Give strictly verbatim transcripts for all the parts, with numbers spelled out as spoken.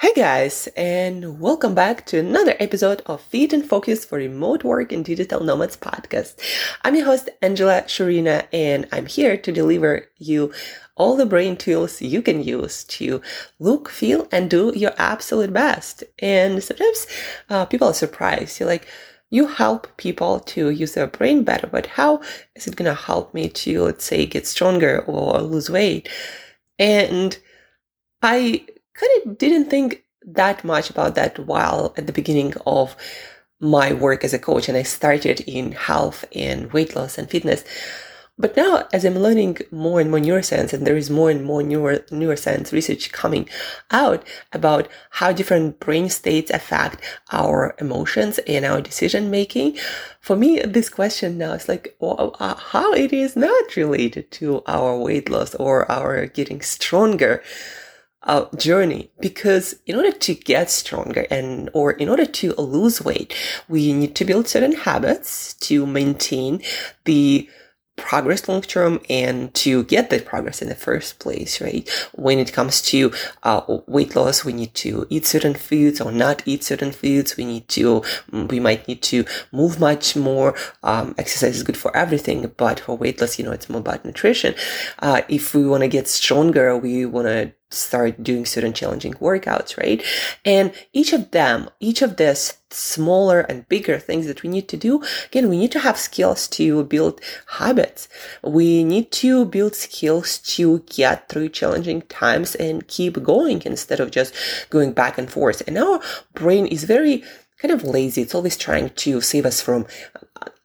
Hey guys, and welcome back to another episode of Fit and Focus for Remote Work and Digital Nomads podcast. I'm your host, Angela Sharina, and I'm here to deliver you all the brain tools you can use to look, feel, and do your absolute best. And sometimes uh, people are surprised. You're like, you help people to use their brain better, but how is it going to help me to, let's say, get stronger or lose weight? And I kind of didn't think that much about that while at the beginning of my work as a coach, and I started in health and weight loss and fitness. But now, as I'm learning more and more neuroscience, and there is more and more neuro, neuroscience research coming out about how different brain states affect our emotions and our decision-making, for me, this question now is like, well, uh, how it is not related to our weight loss or our getting stronger Uh, journey, because in order to get stronger and or in order to lose weight, we need to build certain habits to maintain the progress long term and to get that progress in the first place, right? When it comes to uh, weight loss, we need to eat certain foods or not eat certain foods. We need to, we might need to move much more. Um, exercise is good for everything, but for weight loss, you know, it's more about nutrition. Uh, if we want to get stronger, we want to start doing certain challenging workouts, right? And each of them, each of these smaller and bigger things that we need to do, again, we need to have skills to build habits. We need to build skills to get through challenging times and keep going instead of just going back and forth. And our brain is very kind of lazy. It's always trying to save us from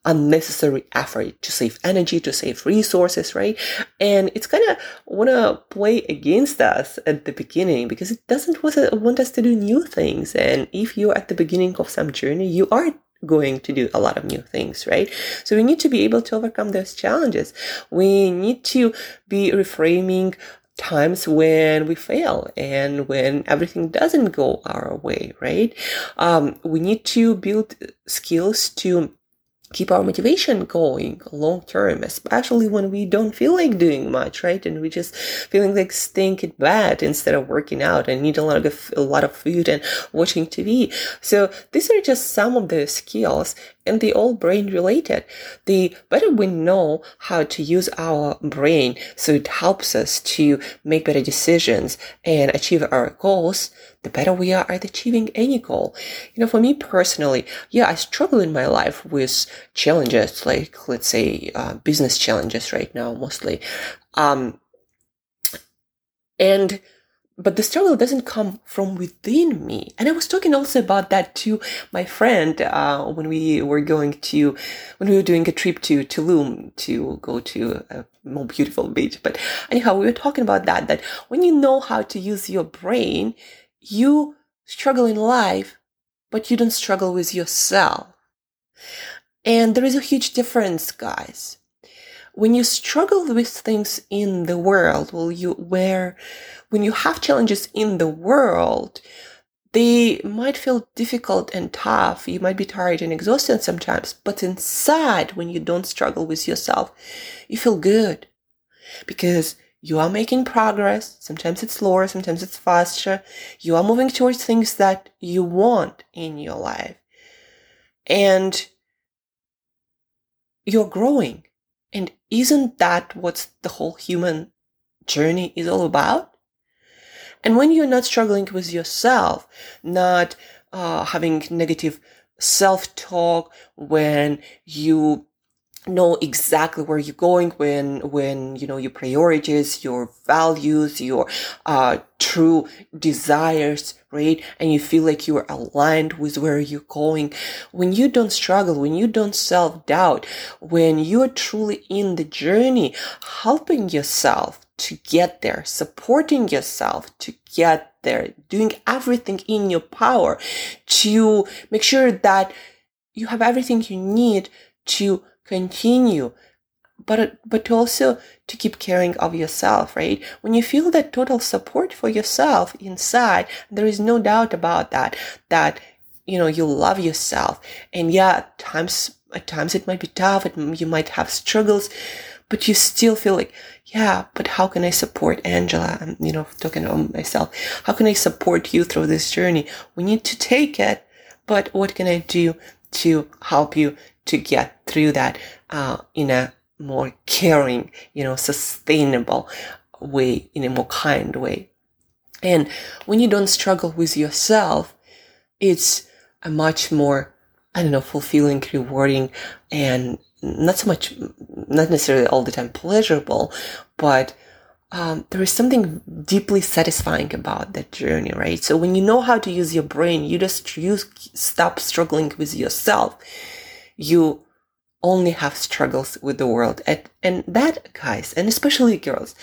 unnecessary effort, to save energy, to save resources, right? And it's kind of want to play against us at the beginning because it doesn't want us to do new things. And if you're at the beginning of some journey, you are going to do a lot of new things, right? So we need to be able to overcome those challenges. We need to be reframing times when we fail and when everything doesn't go our way, right? Um, we need to build skills to keep our motivation going long term, especially when we don't feel like doing much, right? And we just feeling like staying in bed instead of working out and need a lot of a lot of food and watching T V. So these are just some of the skills, and they all brain related. The better we know how to use our brain, so it helps us to make better decisions and achieve our goals, the better we are at achieving any goal. You know, for me personally, yeah, I struggle in my life with challenges, like, let's say, uh, business challenges right now, mostly. Um, and, but the struggle doesn't come from within me. And I was talking also about that to my friend, uh, when we were going to, when we were doing a trip to Tulum to go to a more beautiful beach. But anyhow, we were talking about that, that when you know how to use your brain, you struggle in life, but you don't struggle with yourself. And there is a huge difference, guys. When you struggle with things in the world, well, you where when you have challenges in the world, they might feel difficult and tough. You might be tired and exhausted sometimes, but inside, when you don't struggle with yourself, you feel good because you are making progress. Sometimes it's slower, sometimes it's faster. You are moving towards things that you want in your life. And you're growing. And isn't that what the whole human journey is all about? And when you're not struggling with yourself, not uh, having negative self-talk, when you know exactly where you're going, when, when, you know, your priorities, your values, your, uh, true desires, right? And you feel like you're aligned with where you're going. When you don't struggle, when you don't self-doubt, when you're truly in the journey, helping yourself to get there, supporting yourself to get there, doing everything in your power to make sure that you have everything you need to continue, but but also to keep caring of yourself, right? When you feel that total support for yourself inside, there is no doubt about that, that, you know, you love yourself. And yeah, at times, at times it might be tough, it, you might have struggles, but you still feel like, yeah, but how can I support Angela? I'm, you know, talking about myself. How can I support you through this journey? We need to take it, but what can I do to help you to get through that uh, in a more caring, you know, sustainable way, in a more kind way? And when you don't struggle with yourself, it's a much more, I don't know, fulfilling, rewarding, and not so much, not necessarily all the time pleasurable, but um, there is something deeply satisfying about that journey, right? So when you know how to use your brain, you just you stop struggling with yourself. You only have struggles with the world. And, and that, guys, and especially girls,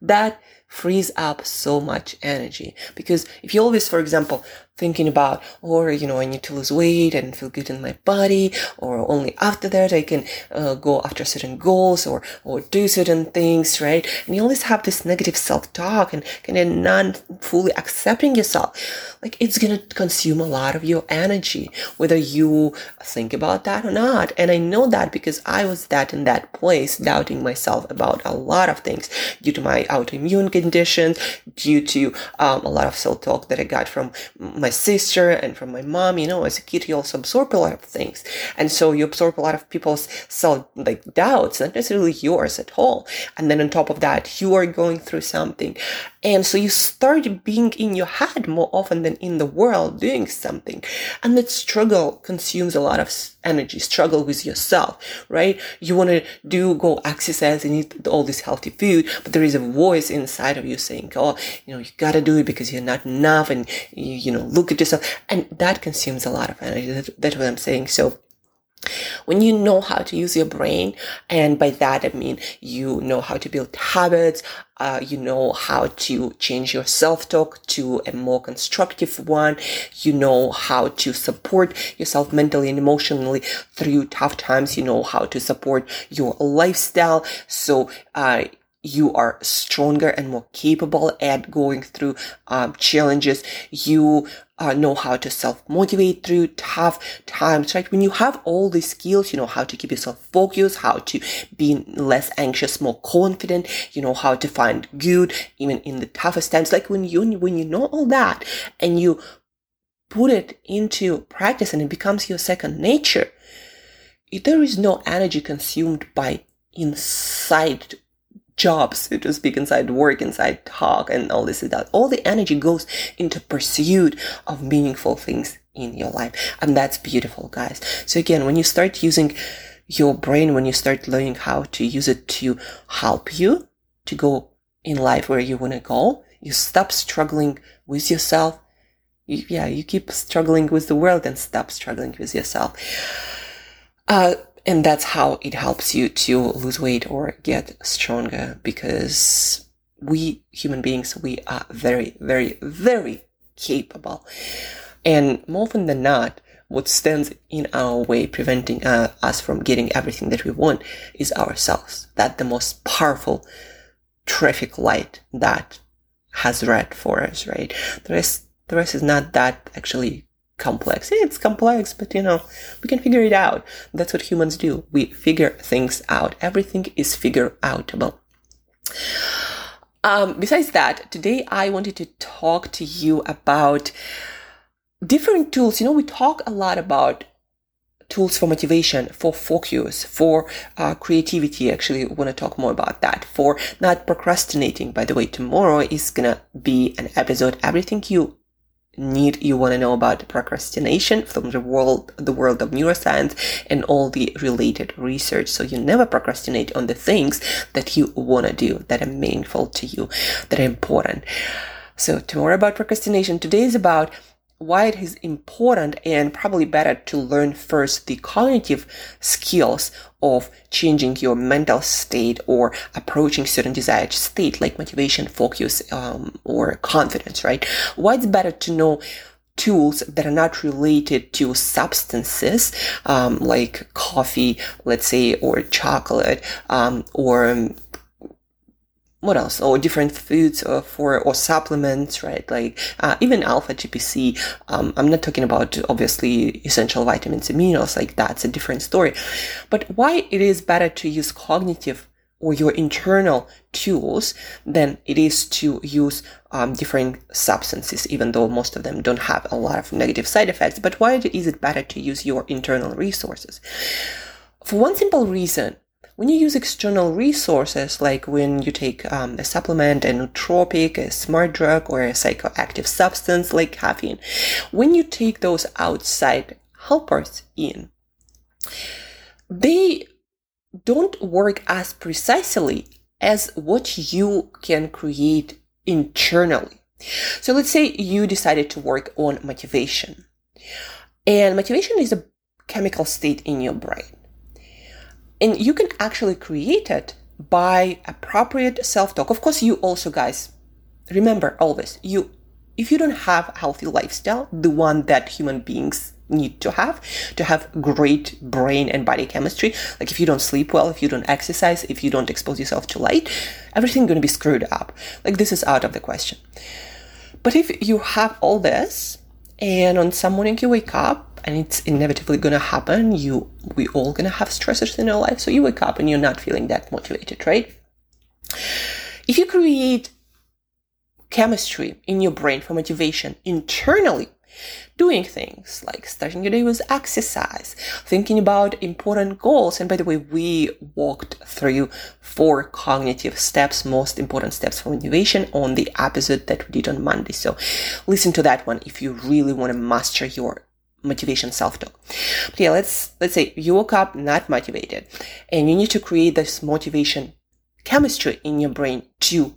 that frees up so much energy. Because if you're always, for example, thinking about, or, you know, I need to lose weight and feel good in my body, or only after that I can uh, go after certain goals or or do certain things, right? And you always have this negative self-talk and kind of not fully accepting yourself. Like, it's going to consume a lot of your energy, whether you think about that or not. And I know that because I was that in that place, doubting myself about a lot of things due to my autoimmune conditions, due to um, a lot of self-talk that I got from my sister and from my mom. You know, as a kid, you also absorb a lot of things. And so you absorb a lot of people's self, like, doubts, not necessarily yours at all. And then on top of that, you are going through something. And so you start being in your head more often than in the world doing something. And that struggle consumes a lot of energy, struggle with yourself, right? You want to do, go exercise and eat all this healthy food, but there is a voice inside of you saying, oh, you know, you got to do it because you're not enough. And, you, you know, look at yourself. And that consumes a lot of energy. That, that's what I'm saying. So when you know how to use your brain, and by that I mean you know how to build habits, uh, you know how to change your self-talk to a more constructive one, you know how to support yourself mentally and emotionally through tough times, you know how to support your lifestyle, so uh you are stronger and more capable at going through um, challenges. You uh, know how to self-motivate through tough times, right? When you have all these skills, you know how to keep yourself focused, how to be less anxious, more confident, you know how to find good even in the toughest times. Like, when you, when you know all that and you put it into practice and it becomes your second nature, there is no energy consumed by inside jobs, so to speak, inside work, inside talk, and all this and that. All the energy goes into pursuit of meaningful things in your life. And that's beautiful, guys. So again, when you start using your brain, when you start learning how to use it to help you to go in life where you want to go, you stop struggling with yourself. You, yeah, you keep struggling with the world and stop struggling with yourself. Uh, And that's how it helps you to lose weight or get stronger, because we human beings, we are very, very, very capable. And more often than not, what stands in our way preventing uh, us from getting everything that we want is ourselves. That's the most powerful traffic light that has red for us, right? The rest, the rest is not that actually complex. It's complex, but you know, we can figure it out. That's what humans do. We figure things out. Everything is figure outable. Um, besides that, today I wanted to talk to you about different tools. You know, we talk a lot about tools for motivation, for focus, for uh, creativity. Actually, we want to talk more about that, for not procrastinating. By the way, tomorrow is going to be an episode, everything you need you want to know about procrastination from the world the world of neuroscience and all the related research, so you never procrastinate on the things that you want to do, that are meaningful to you, that are important. So tomorrow about procrastination. Today is about why it is important and probably better to learn first the cognitive skills of changing your mental state or approaching certain desired state like motivation, focus, um, or confidence, right? Why it's better to know tools that are not related to substances, um, like coffee, let's say, or chocolate, um, or um, what else? Or different foods or for, or supplements, right? Like, uh, even alpha G P C. Um, I'm not talking about obviously essential vitamins and minerals, like that's a different story. But why it is better to use cognitive or your internal tools than it is to use um, different substances, even though most of them don't have a lot of negative side effects. But why is it better to use your internal resources? For one simple reason, when you use external resources, like when you take um, a supplement, a nootropic, a smart drug, or a psychoactive substance like caffeine, when you take those outside helpers in, they don't work as precisely as what you can create internally. So let's say you decided to work on motivation. And motivation is a chemical state in your brain. And you can actually create it by appropriate self-talk. Of course, you also, guys, remember always, you, if you don't have a healthy lifestyle, the one that human beings need to have, to have great brain and body chemistry, like if you don't sleep well, if you don't exercise, if you don't expose yourself to light, everything's going to be screwed up. Like this is out of the question. But if you have all this, and on some morning you wake up, and it's inevitably going to happen, you, we all going to have stressors in our life, so you wake up and you're not feeling that motivated, right? If you create chemistry in your brain for motivation internally, doing things like starting your day with exercise, thinking about important goals. And by the way, we walked through four cognitive steps, most important steps for motivation on the episode that we did on Monday. So listen to that one if you really want to master your motivation self-talk. But yeah, let's, let's say you woke up not motivated and you need to create this motivation chemistry in your brain to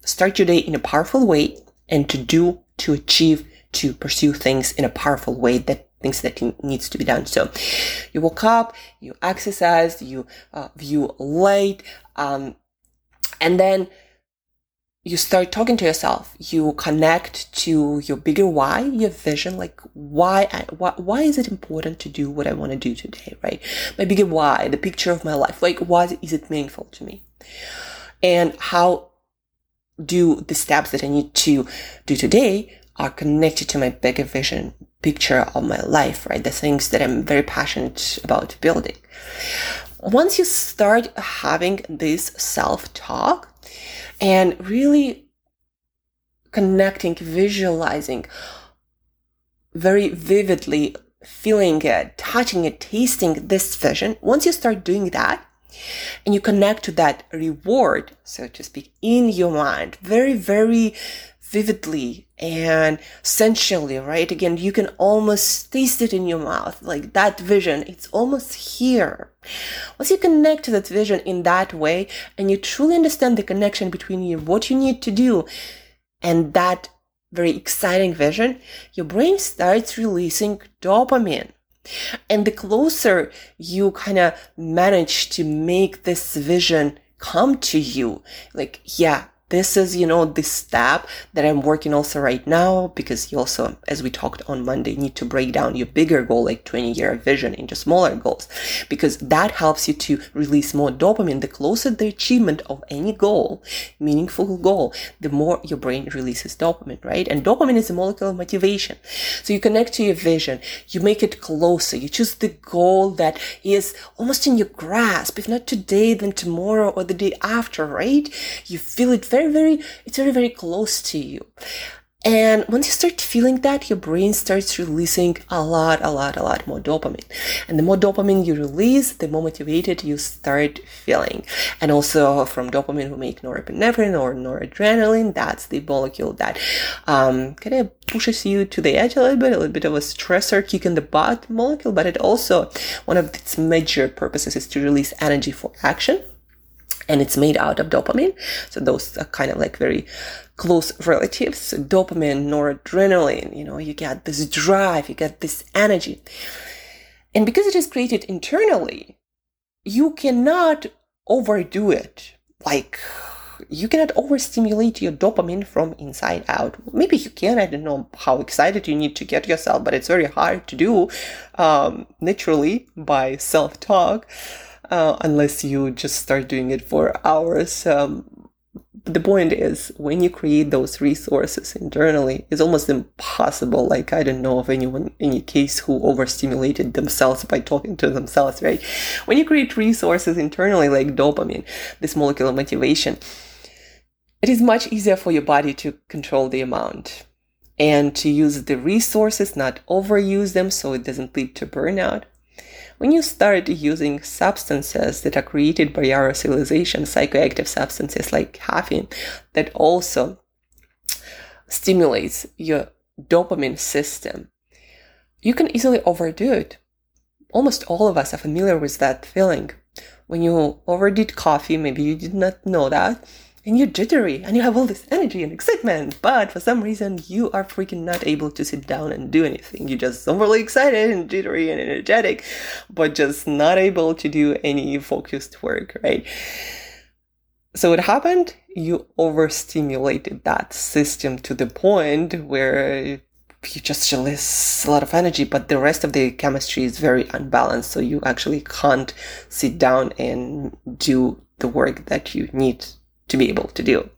start your day in a powerful way and to do, to achieve, to pursue things in a powerful way, that things that needs to be done. So you woke up, you exercised, you uh, view light, um, and then you start talking to yourself. You connect to your bigger why, your vision, like why, I, why, why is it important to do what I want to do today, right? My bigger why, the picture of my life, like why is it meaningful to me? And how do the steps that I need to do today are connected to my bigger vision picture of my life, right? The things that I'm very passionate about building. Once you start having this self-talk and really connecting, visualizing very vividly, feeling it, touching it, tasting this vision, once you start doing that, and you connect to that reward, so to speak, in your mind, very, very vividly and sensually, right? Again, you can almost taste it in your mouth, like that vision, it's almost here. Once you connect to that vision in that way, and you truly understand the connection between you, what you need to do, and that very exciting vision, your brain starts releasing dopamine. And the closer you kind of manage to make this vision come to you, like, yeah, this is, you know, this step that I'm working also right now, because you also, as we talked on Monday, need to break down your bigger goal, like twenty year vision, into smaller goals, because that helps you to release more dopamine. The closer the achievement of any goal, meaningful goal, the more your brain releases dopamine, right? And dopamine is a molecule of motivation. So you connect to your vision, you make it closer, you choose the goal that is almost in your grasp, if not today, then tomorrow or the day after, right? You feel it very Very, very, it's very, very close to you. And once you start feeling that, your brain starts releasing a lot, a lot, a lot more dopamine. And the more dopamine you release, the more motivated you start feeling. And also from dopamine, we make norepinephrine or noradrenaline. That's the molecule that um, kind of pushes you to the edge a little bit, a little bit of a stressor, kick in the butt molecule. But it also, one of its major purposes is to release energy for action. And it's made out of dopamine. So those are kind of like very close relatives. So dopamine, noradrenaline, you know, you get this drive, you get this energy. And because it is created internally, you cannot overdo it. Like, you cannot overstimulate your dopamine from inside out. Maybe you can, I don't know how excited you need to get yourself, but it's very hard to do um, naturally by self-talk. Uh, unless you just start doing it for hours um, But the point is, when you create those resources internally, it's almost impossible. Like, I don't know of anyone, any case who overstimulated themselves by talking to themselves, right? When you create resources internally, like dopamine, this molecular motivation, it is much easier for your body to control the amount and to use the resources, not overuse them, so it doesn't lead to burnout. When you start using substances that are created by our civilization, psychoactive substances like caffeine, that also stimulates your dopamine system, you can easily overdo it. Almost all of us are familiar with that feeling. When you overdid coffee, maybe you did not know that, and you're jittery, and you have all this energy and excitement, but for some reason, you are freaking not able to sit down and do anything. You're just overly excited and jittery and energetic, but just not able to do any focused work, right? So what happened? You overstimulated that system to the point where you just release a lot of energy, but the rest of the chemistry is very unbalanced, so you actually can't sit down and do the work that you need to be able to do.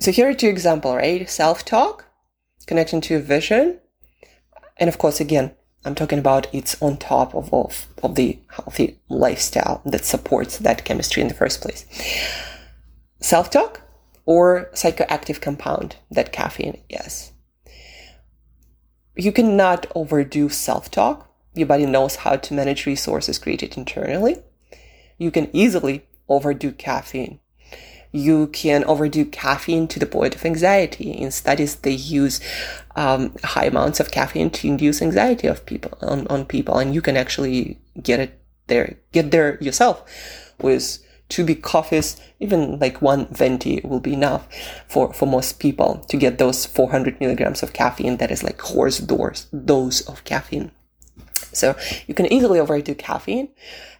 So here are two examples, right? Self-talk, connection to your vision. And of course, again, I'm talking about it's on top of, of, of the healthy lifestyle that supports that chemistry in the first place. Self-talk or psychoactive compound, that caffeine, yes. You cannot overdo self-talk. Your body knows how to manage resources created internally. You can easily overdo caffeine. You can overdo caffeine to the point of anxiety. In studies, they use um, high amounts of caffeine to induce anxiety of people on, on people, and you can actually get it there, get there yourself with two big coffees. Even like one venti will be enough for, for most people to get those four hundred milligrams of caffeine. That is like horse doors, dose of caffeine. So you can easily overdo caffeine,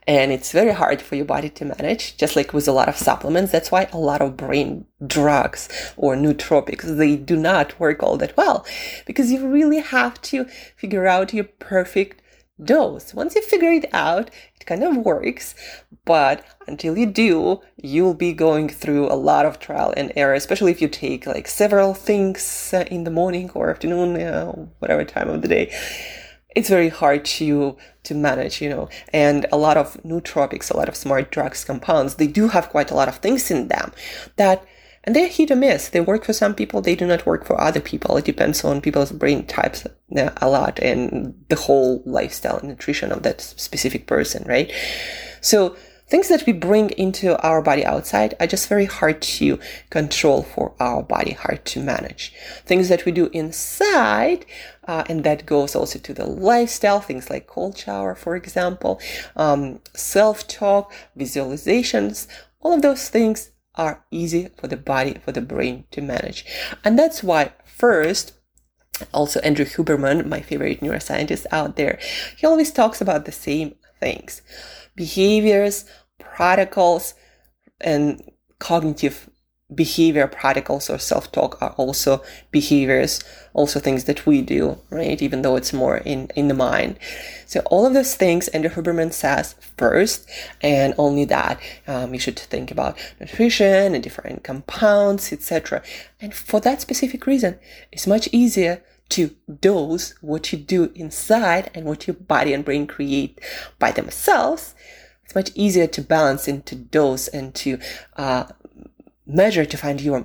and it's very hard for your body to manage, just like with a lot of supplements. That's why a lot of brain drugs or nootropics, they do not work all that well, because you really have to figure out your perfect dose. Once you figure it out, it kind of works, but until you do, you'll be going through a lot of trial and error, especially if you take like several things uh, in the morning or afternoon, uh, whatever time of the day. It's very hard to to manage, you know, and a lot of nootropics, a lot of smart drugs, compounds, they do have quite a lot of things in them that, and they're hit or miss. They work for some people, they do not work for other people. It depends on people's brain types a lot and the whole lifestyle and nutrition of that specific person, right? So things that we bring into our body outside are just very hard to control for our body, hard to manage. Things that we do inside, uh, and that goes also to the lifestyle, things like cold shower, for example, um, self-talk, visualizations, all of those things are easy for the body, for the brain to manage. And that's why first, also Andrew Huberman, my favorite neuroscientist out there, he always talks about the same things. Behaviors, protocols, and cognitive behavior protocols or self-talk are also behaviors, also things that we do, right? Even though it's more in, in the mind. So all of those things Andrew Huberman says first, and only that. Um, you should think about nutrition and different compounds, et cetera. And for that specific reason, it's much easier to dose what you do inside and what your body and brain create by themselves. It's much easier to balance and to dose and to uh, measure to find your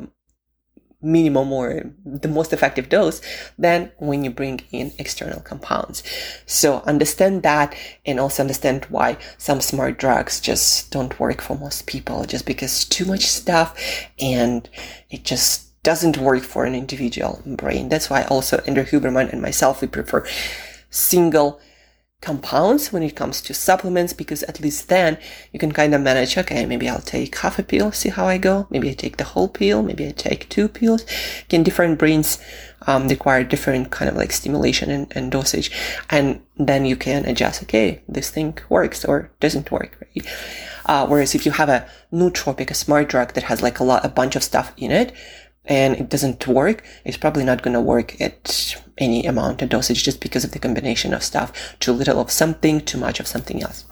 minimum or the most effective dose than when you bring in external compounds. So understand that, and also understand why some smart drugs just don't work for most people, just because too much stuff, and it just doesn't work for an individual brain. That's why also Andrew Huberman and myself, we prefer single compounds when it comes to supplements, because at least then you can kind of manage, okay, maybe I'll take half a pill, see how I go. Maybe I take the whole pill. Maybe I take two pills. Again, different brains um, require different kind of like stimulation and, and dosage. And then you can adjust, okay, this thing works or doesn't work, right? Uh, whereas if you have a nootropic, a smart drug that has like a lot, a bunch of stuff in it, and it doesn't work, it's probably not going to work at any amount of dosage, just because of the combination of stuff. Too little of something, too much of something else.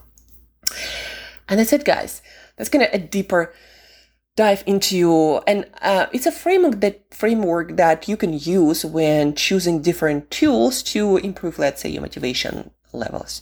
And that's it, guys. That's kind of a deeper dive into, and uh, it's a framework that framework that you can use when choosing different tools to improve, let's say, your motivation levels.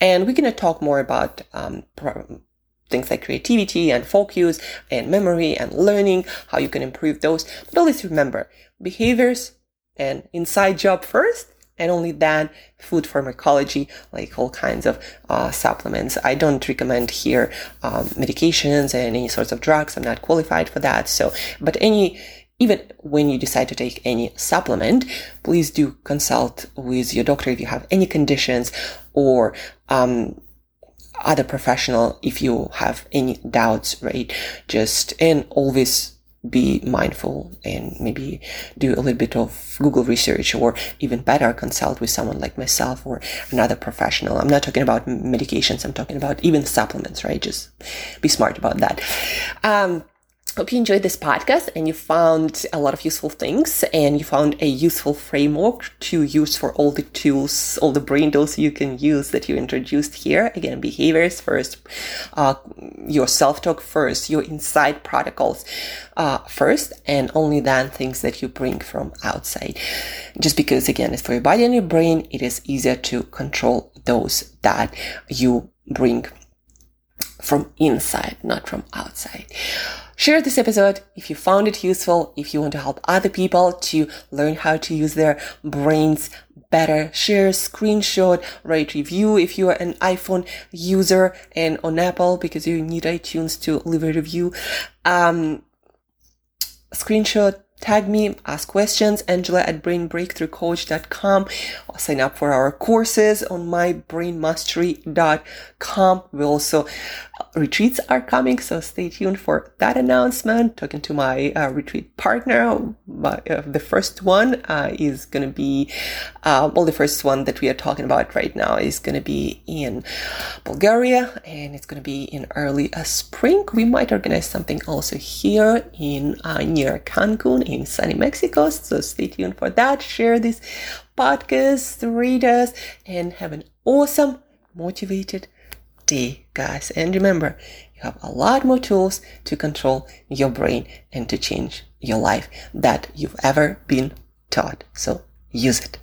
And we're going to talk more about um, pro- things like creativity and focus and memory and learning, how you can improve those. But always remember, behaviors and inside job first, and only then food pharmacology, like all kinds of uh, supplements. I don't recommend here um, medications and any sorts of drugs. I'm not qualified for that. So, but any, even when you decide to take any supplement, please do consult with your doctor if you have any conditions, or um, other professional if you have any doubts, right? Just, and always be mindful and maybe do a little bit of Google research, or even better, consult with someone like myself or another professional. I'm not talking about medications. I'm talking about even supplements, right? Just be smart about that. Um, hope you enjoyed this podcast and you found a lot of useful things, and you found a useful framework to use for all the tools, all the brain tools you can use that you introduced here. Again, behaviors first, uh, your self-talk first, your inside protocols uh, first, and only then things that you bring from outside. Just because, again, it's for your body and your brain, it is easier to control those that you bring from inside, not from outside. Share this episode if you found it useful, if you want to help other people to learn how to use their brains better. Share, screenshot, write review if you are an iPhone user and on Apple, because you need iTunes to leave a review. Um, screenshot, tag me, ask questions, Angela at brain breakthrough coach dot com, or sign up for our courses on my brain mastery dot com. We also, retreats are coming, so stay tuned for that announcement. Talking to my uh, retreat partner, my, uh, the first one uh, is going to be, uh, well, the first one that we are talking about right now is going to be in Bulgaria, and it's going to be in early uh, spring. We might organize something also here in uh, near Cancun, in sunny Mexico, so stay tuned for that. Share this podcast, read us, and have an awesome, motivated day, guys. And remember, you have a lot more tools to control your brain and to change your life that you've ever been taught, so use it.